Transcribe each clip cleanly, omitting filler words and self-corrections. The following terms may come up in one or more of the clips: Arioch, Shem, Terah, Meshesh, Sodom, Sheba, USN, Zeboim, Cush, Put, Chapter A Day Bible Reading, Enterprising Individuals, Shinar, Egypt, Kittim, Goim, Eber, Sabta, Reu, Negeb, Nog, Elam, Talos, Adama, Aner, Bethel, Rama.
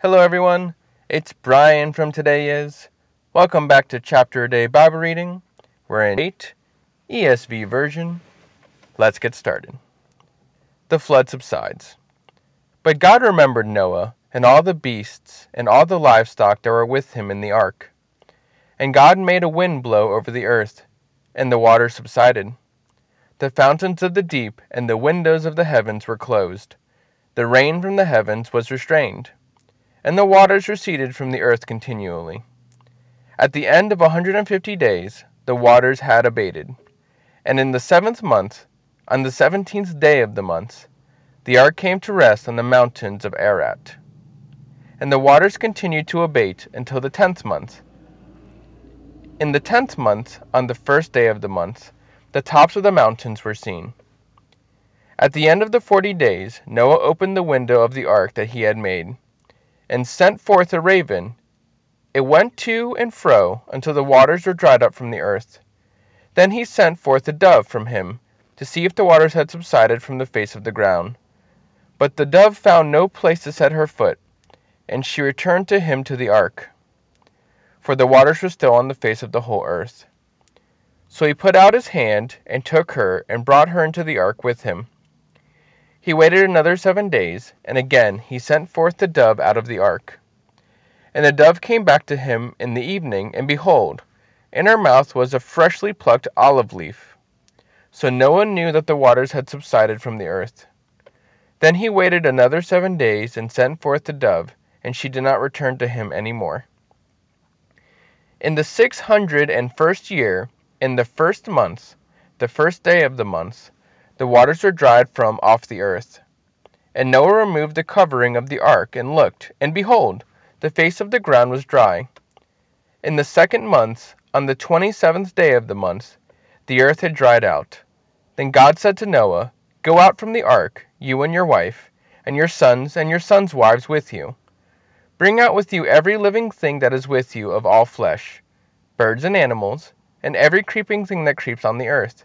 Hello everyone, it's Brian from Today Is. Welcome back to Chapter A Day Bible Reading. We're in 8, ESV version. Let's get started. The flood subsides. But God remembered Noah and all the beasts and all the livestock that were with him in the ark. And God made a wind blow over the earth, and the water subsided. The fountains of the deep and the windows of the heavens were closed. The rain from the heavens was restrained, and the waters receded from the earth continually. At the end of 150 days, the waters had abated. And in the 7th month, on the 17th day of the month, the ark came to rest on the mountains of Arat. And the waters continued to abate until the 10th month. In the 10th month, on the 1st day of the month, the tops of the mountains were seen. At the end of the 40 days, Noah opened the window of the ark that he had made, and sent forth a raven. It went to and fro until the waters were dried up from the earth. Then he sent forth a dove from him, to see if the waters had subsided from the face of the ground. But the dove found no place to set her foot, and she returned to him to the ark, for the waters were still on the face of the whole earth. So he put out his hand, and took her, and brought her into the ark with him. He waited another 7 days, and again he sent forth the dove out of the ark. And the dove came back to him in the evening, and behold, in her mouth was a freshly plucked olive leaf. So Noah knew that the waters had subsided from the earth. Then he waited another 7 days, and sent forth the dove, and she did not return to him any more. In the 601st year, in the 1st month, the 1st day of the month, the waters were dried from off the earth. And Noah removed the covering of the ark, and looked, and behold, the face of the ground was dry. In the 2nd month, on the 27th day of the month, the earth had dried out. Then God said to Noah, "Go out from the ark, you and your wife, and your sons' wives with you. Bring out with you every living thing that is with you of all flesh, birds and animals, and every creeping thing that creeps on the earth,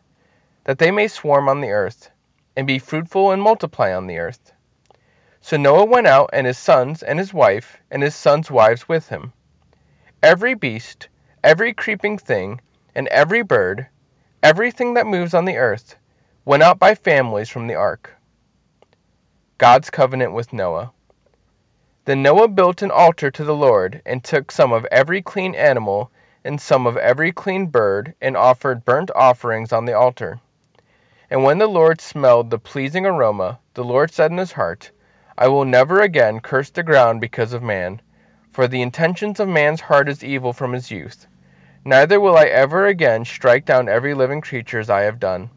that they may swarm on the earth, and be fruitful and multiply on the earth." So Noah went out, and his sons, and his wife, and his sons' wives with him. Every beast, every creeping thing, and every bird, everything that moves on the earth, went out by families from the ark. God's covenant with Noah. Then Noah built an altar to the Lord, and took some of every clean animal, and some of every clean bird, and offered burnt offerings on the altar. And when the Lord smelled the pleasing aroma, the Lord said in his heart, "I will never again curse the ground because of man, for the intentions of man's heart is evil from his youth. Neither will I ever again strike down every living creature as I have done,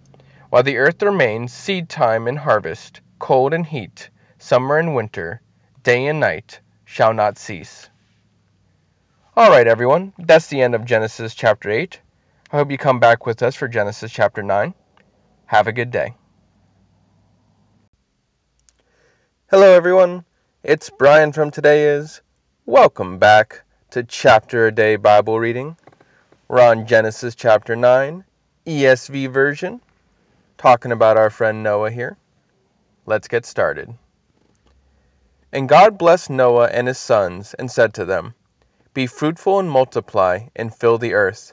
while the earth remains seed time and harvest, cold and heat, summer and winter, day and night shall not cease." Alright everyone, that's the end of Genesis chapter 8. I hope you come back with us for Genesis chapter 9. Have a good day. Hello everyone, it's Brian from Today Is. Welcome back to Chapter A Day Bible Reading. We're on Genesis chapter 9, ESV version, talking about our friend Noah here. Let's get started. And God blessed Noah and his sons, and said to them, "Be fruitful and multiply, and fill the earth.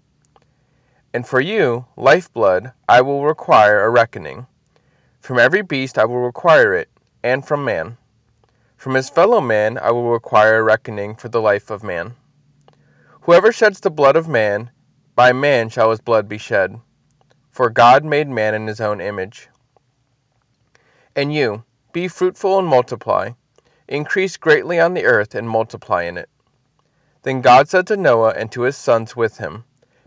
And for you, lifeblood, I will require a reckoning. From every beast I will require it, and from man. From his fellow man I will require a reckoning for the life of man. Whoever sheds the blood of man, by man shall his blood be shed, for God made man in his own image. And you, be fruitful and multiply, increase greatly on the earth and multiply in it." Then God said to Noah and to his sons with him,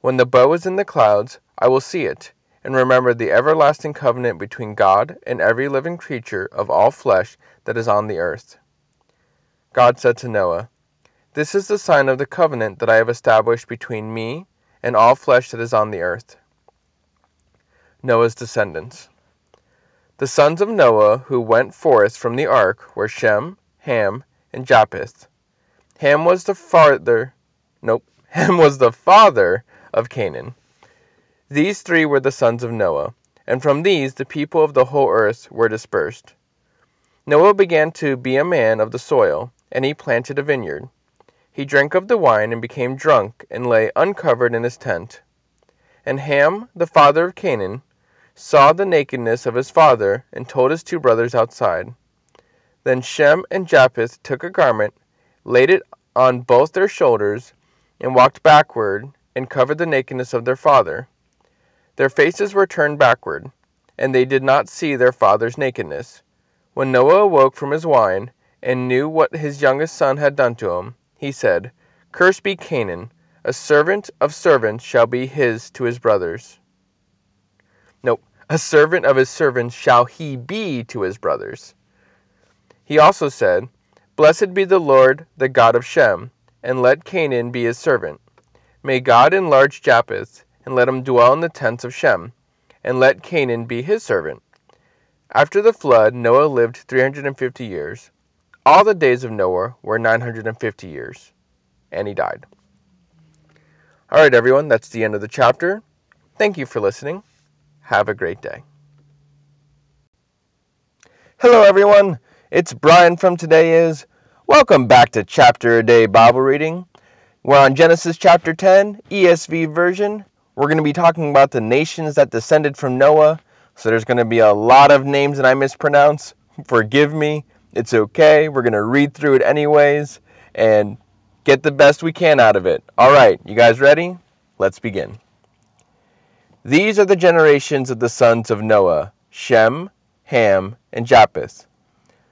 When the bow is in the clouds, I will see it, and remember the everlasting covenant between God and every living creature of all flesh that is on the earth. God said to Noah, This is the sign of the covenant that I have established between me and all flesh that is on the earth. Noah's descendants. The sons of Noah who went forth from the ark were Shem, Ham, and Japheth. Ham was the father of Canaan. These three were the sons of Noah, and from these the people of the whole earth were dispersed. Noah began to be a man of the soil, and he planted a vineyard. He drank of the wine and became drunk, and lay uncovered in his tent. And Ham, the father of Canaan, saw the nakedness of his father, and told his two brothers outside. Then Shem and Japheth took a garment, laid it on both their shoulders, and walked backward, and covered the nakedness of their father. Their faces were turned backward, and they did not see their father's nakedness. When Noah awoke from his wine, and knew what his youngest son had done to him, he said, Cursed be Canaan, a servant of servants shall be his to his brothers. A servant of his servants shall he be to his brothers. He also said, Blessed be the Lord, the God of Shem, and let Canaan be his servant. May God enlarge Japheth, and let him dwell in the tents of Shem, and let Canaan be his servant. After the flood, Noah lived 350 years. All the days of Noah were 950 years, and he died. All right, everyone, that's the end of the chapter. Thank you for listening. Have a great day. Hello, everyone. It's Brian from Today Is. Welcome back to Chapter A Day Bible Reading. We're on Genesis chapter 10, ESV version. We're going to be talking about the nations that descended from Noah, so there's going to be a lot of names that I mispronounce. Forgive me. It's okay. We're going to read through it anyways and get the best we can out of it. All right, you guys ready? Let's begin. These are the generations of the sons of Noah, Shem, Ham, and Japheth.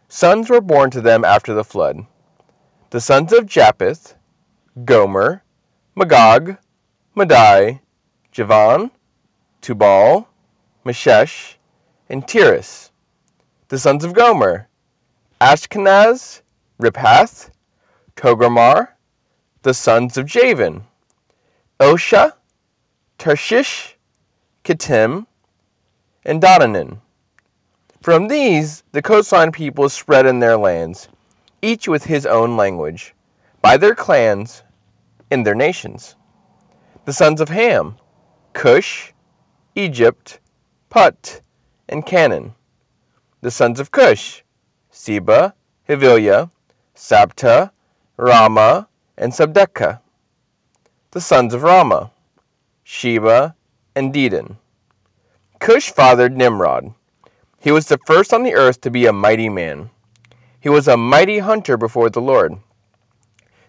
Sons were born to them after the flood. The sons of Japheth, Gomer, Magog, Madai, Javan, Tubal, Meshesh, and Tiris. The sons of Gomer, Ashkenaz, Rephath, Togramar. The sons of Javan, Osha, Tarshish, Kittim, and Dodanan. From these, the coastline peoples spread in their lands, each with his own language, by their clans, in their nations. The sons of Ham, Cush, Egypt, Put, and Canaan. The sons of Cush, Sheba, Havilah, Sabta, Rama, and Sabdeka. The sons of Rama, Sheba, and Dedan. Cush fathered Nimrod. He was the first on the earth to be a mighty man. He was a mighty hunter before the Lord.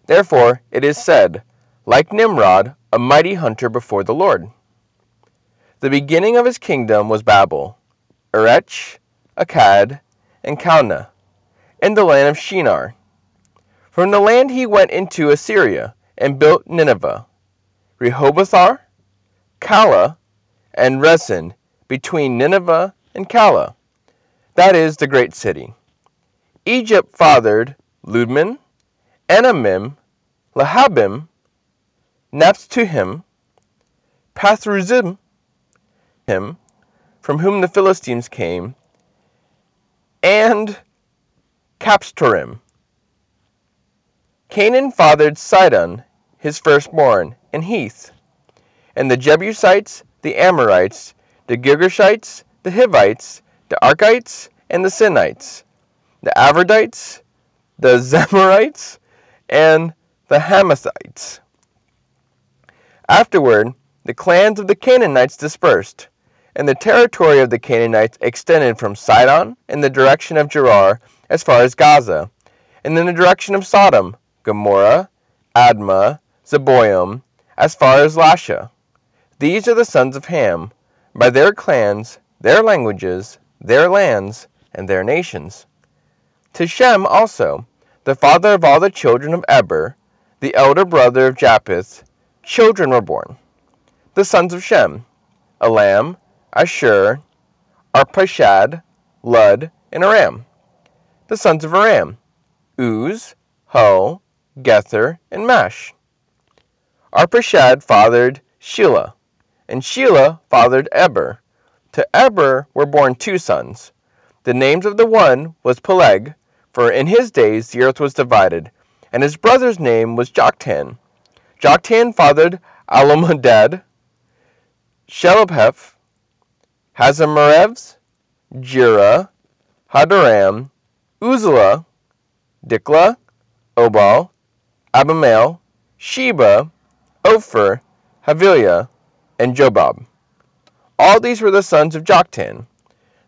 Therefore, it is said, like Nimrod, a mighty hunter before the Lord. The beginning of his kingdom was Babel, Arat, Akkad, and Calah, in the land of Shinar. From the land he went into Assyria and built Nineveh, Rehoboth, Calah, and Resen, between Nineveh and Calah, that is, the great city. Egypt fathered Ludman, Anamim, Lahabim, Naphtuhim, Pathruzim, him, from whom the Philistines came, and Capstorim. Canaan fathered Sidon, his firstborn, and Heath. and the Jebusites, the Amorites, the Girgashites, the Hivites, the Arkites, and the Sinites, the Avardites, the Zemorites, and the Hamathites. Afterward, the clans of the Canaanites dispersed, and the territory of the Canaanites extended from Sidon in the direction of Gerar as far as Gaza, and in the direction of Sodom, Gomorrah, Admah, Zeboim, as far as Lasha. These are the sons of Ham, by their clans, their languages, their lands, and their nations. To Shem also, the father of all the children of Eber, the elder brother of Japheth, children were born. The sons of Shem, Elam, Ashur, Arpachshad, Lud, and Aram. The sons of Aram, Uz, Ho, Gether, and Mash. Arpachshad fathered Shelah, and Shelah fathered Eber. To Eber were born two sons. The names of the one was Peleg, for in his days the earth was divided, and his brother's name was Joktan. Joktan fathered Almodad, Shelabheph, Hazamerevs, Jira, Hadoram, Uzziah, Dikla, Obal, Abimael, Sheba, Ophir, Havilah, and Jobab. All these were the sons of Joktan.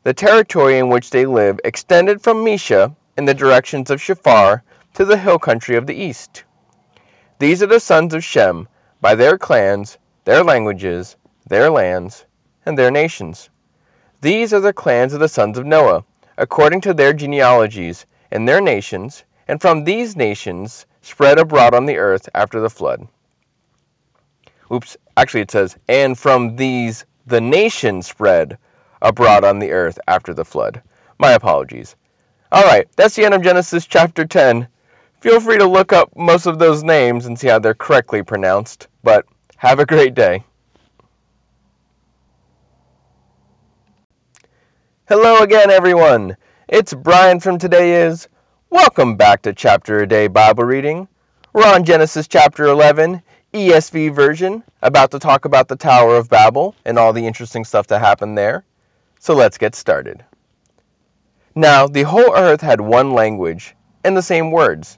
The territory in which they lived extended from Mesha in the directions of Shephar to the hill country of the east. These are the sons of Shem by their clans, their languages, their lands, and their nations. These are the clans of the sons of Noah, according to their genealogies and their nations, and from these nations spread abroad on the earth after the flood. Oops, actually it says, and from these the nations spread abroad on the earth after the flood. My apologies. Alright, that's the end of Genesis chapter 10. Feel free to look up most of those names and see how they're correctly pronounced, but have a great day. Hello again, everyone. It's Brian from Today Is. Welcome back to Chapter A Day Bible Reading. We're on Genesis chapter 11, ESV version, about to talk about the Tower of Babel and all the interesting stuff that happened there. So let's get started. Now, the whole earth had one language and the same words.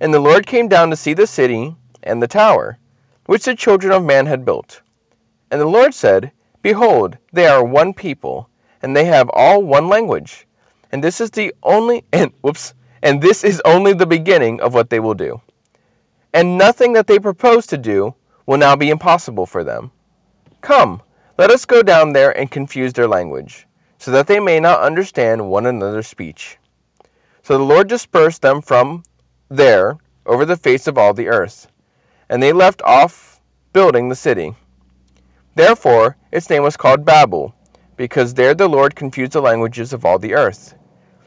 And the Lord came down to see the city and the tower, which the children of man had built. And the Lord said, "Behold, they are one people, and they have all one language, and this is only the beginning of what they will do. And nothing that they propose to do will now be impossible for them. Come, let us go down there and confuse their language, so that they may not understand one another's speech." So the Lord dispersed them from there over the face of all the earth, and they left off building the city. Therefore its name was called Babel, because there the Lord confused the languages of all the earth.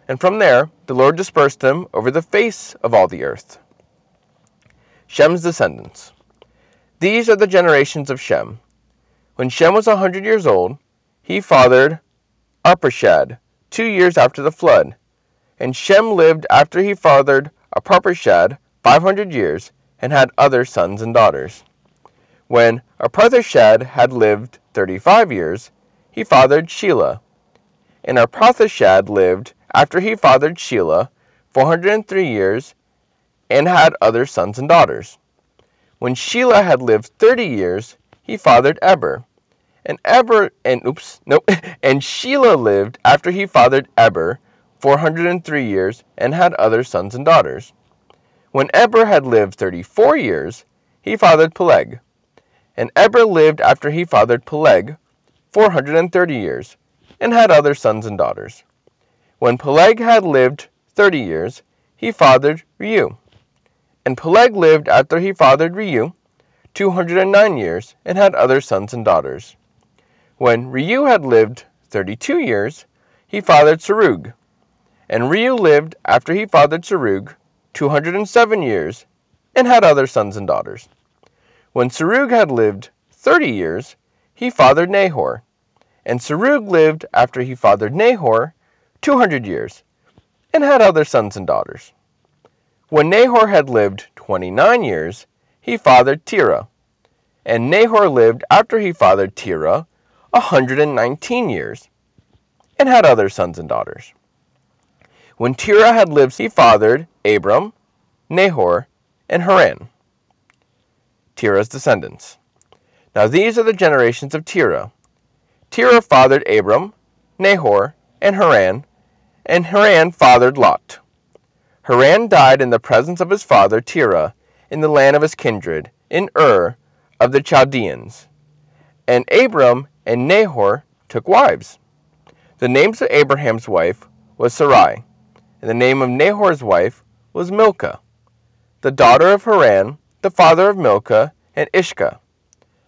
And from there the Lord dispersed them over the face of all the earth. Shem's descendants. These are the generations of Shem. When Shem was 100 years old, he fathered Arpachshad 2 years after the flood. And Shem lived after he fathered Arpachshad 500 years and had other sons and daughters. When Arpachshad had lived 35 years, he fathered Shelah. And Arpachshad lived after he fathered Shelah 403 years and had other sons and daughters. When Shelah had lived 30 years, he fathered Eber. And Shelah lived after he fathered Eber 403 years and had other sons and daughters. When Eber had lived 34 years, he fathered Peleg. And Eber lived after he fathered Peleg 430 years and had other sons and daughters. When Peleg had lived 30 years, he fathered Reu. And Peleg lived after he fathered Reu 209 years, and had other sons and daughters. When Reu had lived 32 years, he fathered Serug. And Reu lived after he fathered Serug 207 years, and had other sons and daughters. When Serug had lived 30 years, he fathered Nahor. And Serug lived after he fathered Nahor 200 years, and had other sons and daughters. When Nahor had lived 29 years, he fathered Terah. And Nahor lived after he fathered Terah 119 years, and had other sons and daughters. When Terah had lived, he fathered Abram, Nahor, and Haran, Terah's descendants. Now these are the generations of Terah. Terah fathered Abram, Nahor, and Haran fathered Lot. Haran died in the presence of his father Terah, in the land of his kindred, in Ur of the Chaldeans. And Abram and Nahor took wives. The names of Abraham's wife was Sarai, and the name of Nahor's wife was Milcah, the daughter of Haran, the father of Milcah and Ishka.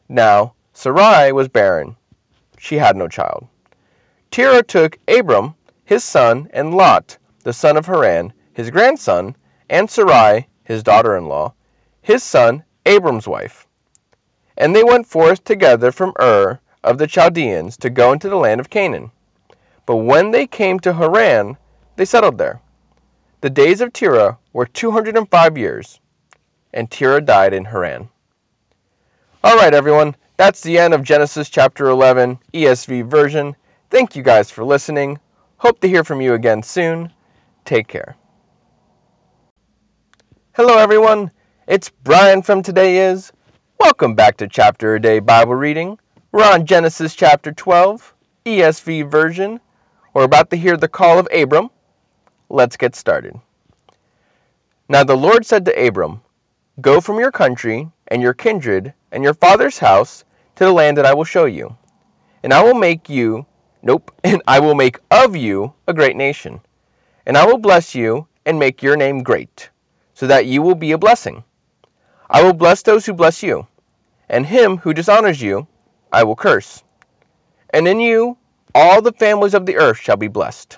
Now Sarai was barren. She had no child. Terah took Abram, his son, and Lot, the son of Haran, his grandson, and Sarai, his daughter-in-law, his son, Abram's wife. And they went forth together from Ur of the Chaldeans to go into the land of Canaan. But when they came to Haran, they settled there. The days of Terah were 205 years, and Terah died in Haran. All right, everyone. That's the end of Genesis chapter 11, ESV version. Thank you guys for listening. Hope to hear from you again soon. Take care. Hello everyone, it's Brian from Today Is. Welcome back to Chapter A Day Bible Reading. We're on Genesis chapter 12, ESV version. We're about to hear the call of Abram. Let's get started. Now the Lord said to Abram, "Go from your country and your kindred and your father's house to the land that I will show you. And I will make you, I will make of you a great nation. And I will bless you and make your name great, so that you will be a blessing. I will bless those who bless you, and him who dishonors you I will curse. And in you all the families of the earth shall be blessed."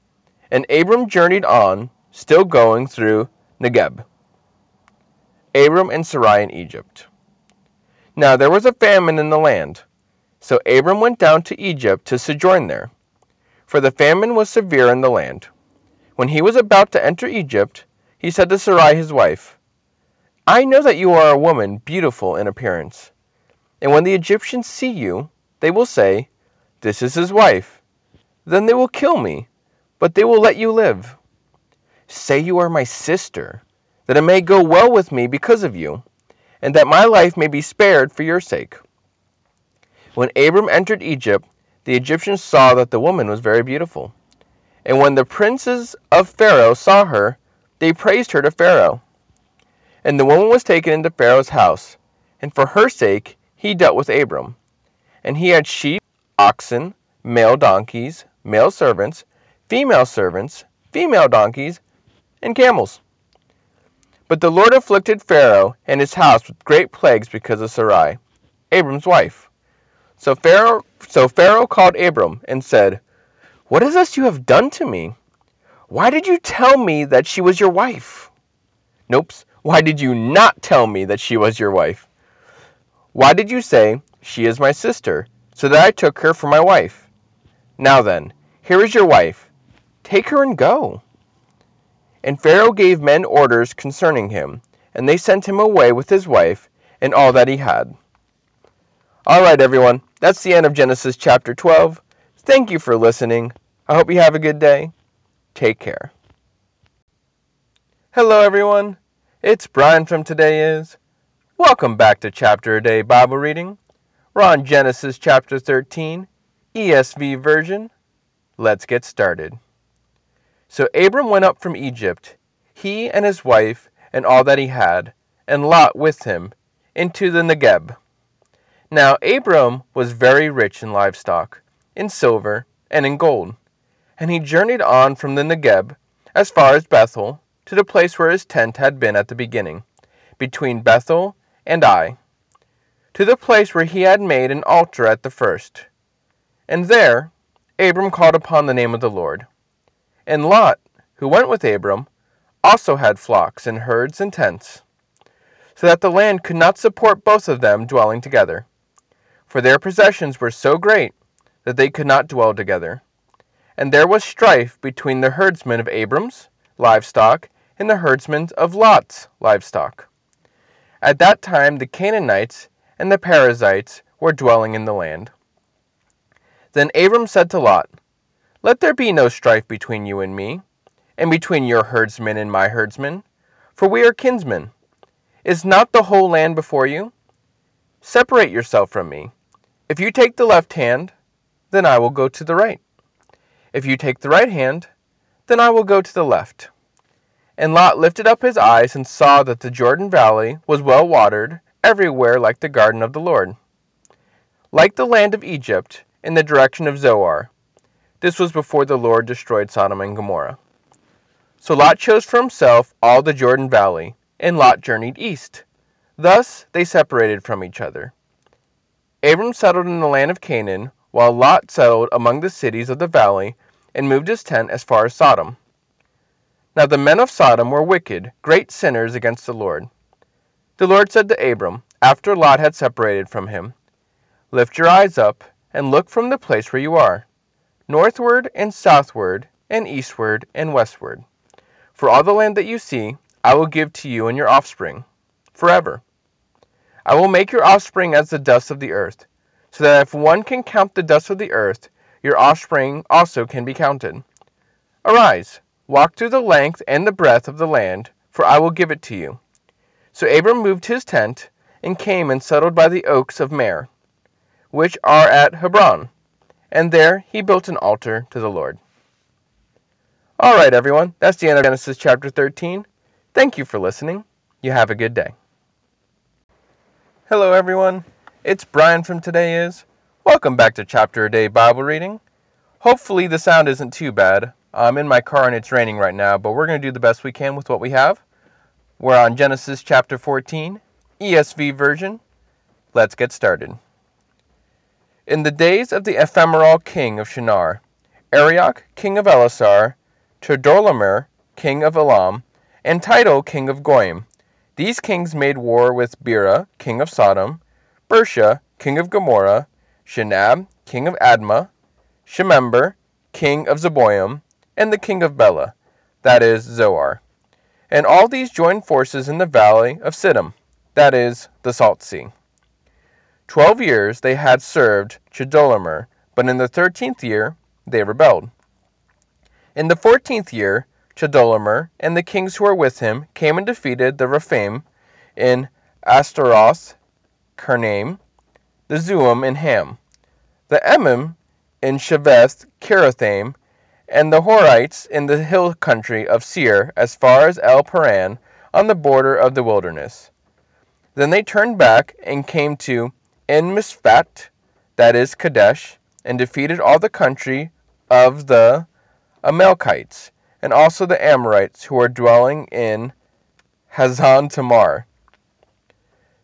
And Abram journeyed on, still going through Negeb. Abram and Sarai in Egypt. Now there was a famine in the land, so Abram went down to Egypt to sojourn there, for the famine was severe in the land. When he was about to enter Egypt, he said to Sarai his wife, "I know that you are a woman beautiful in appearance, and when the Egyptians see you, they will say, 'This is his wife.' Then they will kill me, but they will let you live. Say you are my sister, that it may go well with me because of you, and that my life may be spared for your sake." When Abram entered Egypt, the Egyptians saw that the woman was very beautiful. And when the princes of Pharaoh saw her, they praised her to Pharaoh. And the woman was taken into Pharaoh's house, and for her sake he dealt with Abram. And he had sheep, oxen, male donkeys, male servants, female donkeys, and camels. But the Lord afflicted Pharaoh and his house with great plagues because of Sarai, Abram's wife. So Pharaoh called Abram and said, "What is this you have done to me? Why did you tell me that she was your wife? Why did you not tell me that she was your wife? Why did you say, she is my sister, so that I took her for my wife. Now then, here is your wife. Take her and go." And Pharaoh gave men orders concerning him, and they sent him away with his wife and all that he had. All right, everyone, that's the end of Genesis chapter 12. Thank you for listening. I hope you have a good day. Take care. Hello, everyone. It's Brian from Today Is. Welcome back to Chapter A Day Bible Reading. We're on Genesis chapter 13, ESV version. Let's get started. So Abram went up from Egypt, he and his wife and all that he had, and Lot with him, into the Negeb. Now Abram was very rich in livestock, in silver, and in gold, and he journeyed on from the Negeb as far as Bethel, to the place where his tent had been at the beginning, between Bethel and Ai, to the place where he had made an altar at the first. And there Abram called upon the name of the Lord. And Lot, who went with Abram, also had flocks and herds and tents, so that the land could not support both of them dwelling together. For their possessions were so great that they could not dwell together. And there was strife between the herdsmen of Abram's livestock and the herdsmen of Lot's livestock. At that time the Canaanites and the Perizzites were dwelling in the land. Then Abram said to Lot, "Let there be no strife between you and me, and between your herdsmen and my herdsmen, for we are kinsmen. Is not the whole land before you? Separate yourself from me. If you take the left hand, then I will go to the right. If you take the right hand, then I will go to the left." And Lot lifted up his eyes and saw that the Jordan Valley was well watered everywhere like the garden of the Lord, like the land of Egypt in the direction of Zoar. This was before the Lord destroyed Sodom and Gomorrah. So Lot chose for himself all the Jordan Valley, and Lot journeyed east. Thus they separated from each other. Abram settled in the land of Canaan, while Lot settled among the cities of the valley and moved his tent as far as Sodom. Now the men of Sodom were wicked, great sinners against the Lord. The Lord said to Abram, after Lot had separated from him, "Lift your eyes up and look from the place where you are, northward and southward and eastward and westward. For all the land that you see, I will give to you and your offspring forever. I will make your offspring as the dust of the earth, so that if one can count the dust of the earth, your offspring also can be counted. Arise, walk through the length and the breadth of the land, for I will give it to you." So Abram moved his tent and came and settled by the oaks of Mamre, which are at Hebron. And there he built an altar to the Lord. All right, everyone, that's the end of Genesis chapter 13. Thank you for listening. You have a good day. Hello, everyone. It's Brian from Today Is. Welcome back to Chapter A Day Bible Reading. Hopefully the sound isn't too bad. I'm in my car and it's raining right now, but we're going to do the best we can with what we have. We're on Genesis chapter 14, ESV version. Let's get started. In the days of the ephemeral king of Shinar, Arioch, king of Elasar, Togramar, king of Elam, and Tidal, king of Goim, these kings made war with Bera, king of Sodom, Bersha, king of Gomorrah, Shinab, king of Admah, Shemember, king of Zeboim, and the king of Bela, that is, Zoar. And all these joined forces in the valley of Sidon, that is, the Salt Sea. 12 years they had served Togramar, but in the 13th year they rebelled. In the 14th year, Togramar and the kings who were with him came and defeated the Rephaim in Ashtaroth, Karnaim, the Zuim in Ham, the Emim in Sheveth Kirathaim, and the Horites in the hill country of Seir as far as El Paran on the border of the wilderness. Then they turned back and came to En Misphat, that is Kadesh, and defeated all the country of the Amalekites and also the Amorites who were dwelling in Hazan Tamar.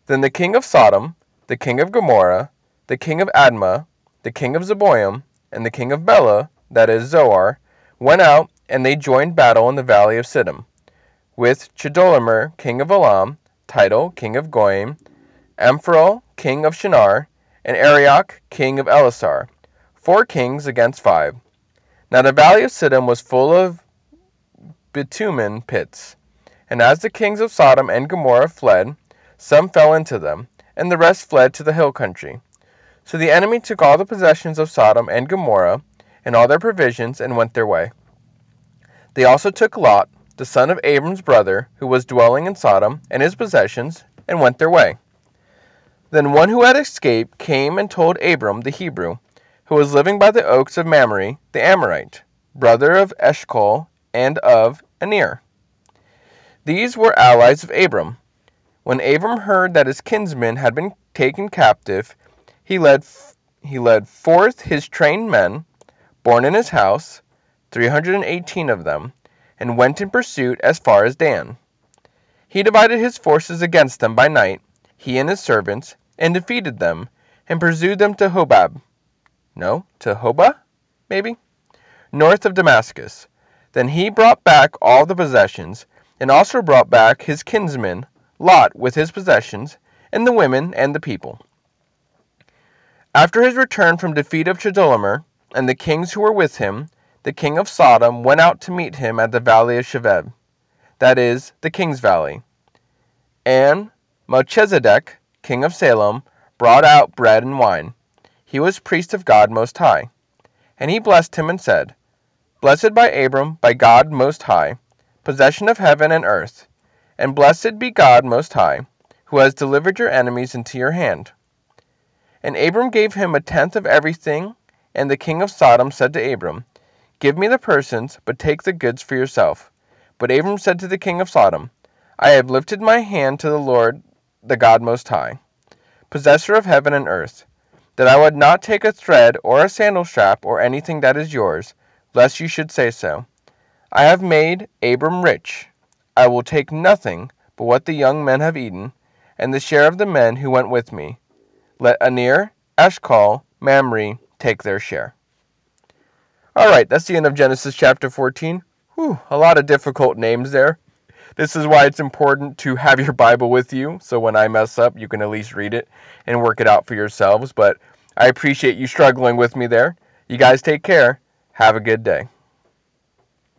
Then the king of Sodom, the king of Gomorrah, the king of Admah, the king of Zeboim, and the king of Bela, that is Zoar, went out, and they joined battle in the valley of Sidon, with Togramar, king of Elam, Tidal, king of Goim, Amphirol, king of Shinar, and Arioch, king of Elasar, 4 kings against 5. Now the valley of Sidon was full of bitumen pits, and as the kings of Sodom and Gomorrah fled, some fell into them, and the rest fled to the hill country. So the enemy took all the possessions of Sodom and Gomorrah, and all their provisions, and went their way. They also took Lot, the son of Abram's brother, who was dwelling in Sodom, and his possessions, and went their way. Then one who had escaped came and told Abram the Hebrew, who was living by the oaks of Mamre the Amorite, brother of Eshcol and of Aner. These were allies of Abram. When Abram heard that his kinsmen had been taken captive, he led forth his trained men, born in his house, 318 of them, and went in pursuit as far as Dan. He divided his forces against them by night, he and his servants, and defeated them, and pursued them to Hobah, north of Damascus. Then he brought back all the possessions, and also brought back his kinsman, Lot, with his possessions, and the women and the people. After his return from defeat of Chedorlaomer and the kings who were with him, the king of Sodom went out to meet him at the valley of Sheveb, that is, the king's valley. And Melchizedek, king of Salem, brought out bread and wine. He was priest of God Most High. And he blessed him and said, Blessed by Abram, by God Most High, possession of heaven and earth, and blessed be God Most High, who has delivered your enemies into your hand. And Abram gave him 1/10 of everything, and the king of Sodom said to Abram, Give me the persons, but take the goods for yourself. But Abram said to the king of Sodom, I have lifted my hand to the Lord, the God Most High, possessor of heaven and earth, that I would not take a thread or a sandal strap or anything that is yours, lest you should say so. I have made Abram rich. I will take nothing but what the young men have eaten, and the share of the men who went with me. Let Aner, Eshcol, Mamre take their share. Alright, that's the end of Genesis chapter 14. Whew, a lot of difficult names there. This is why it's important to have your Bible with you, so when I mess up, you can at least read it and work it out for yourselves. But I appreciate you struggling with me there. You guys take care. Have a good day.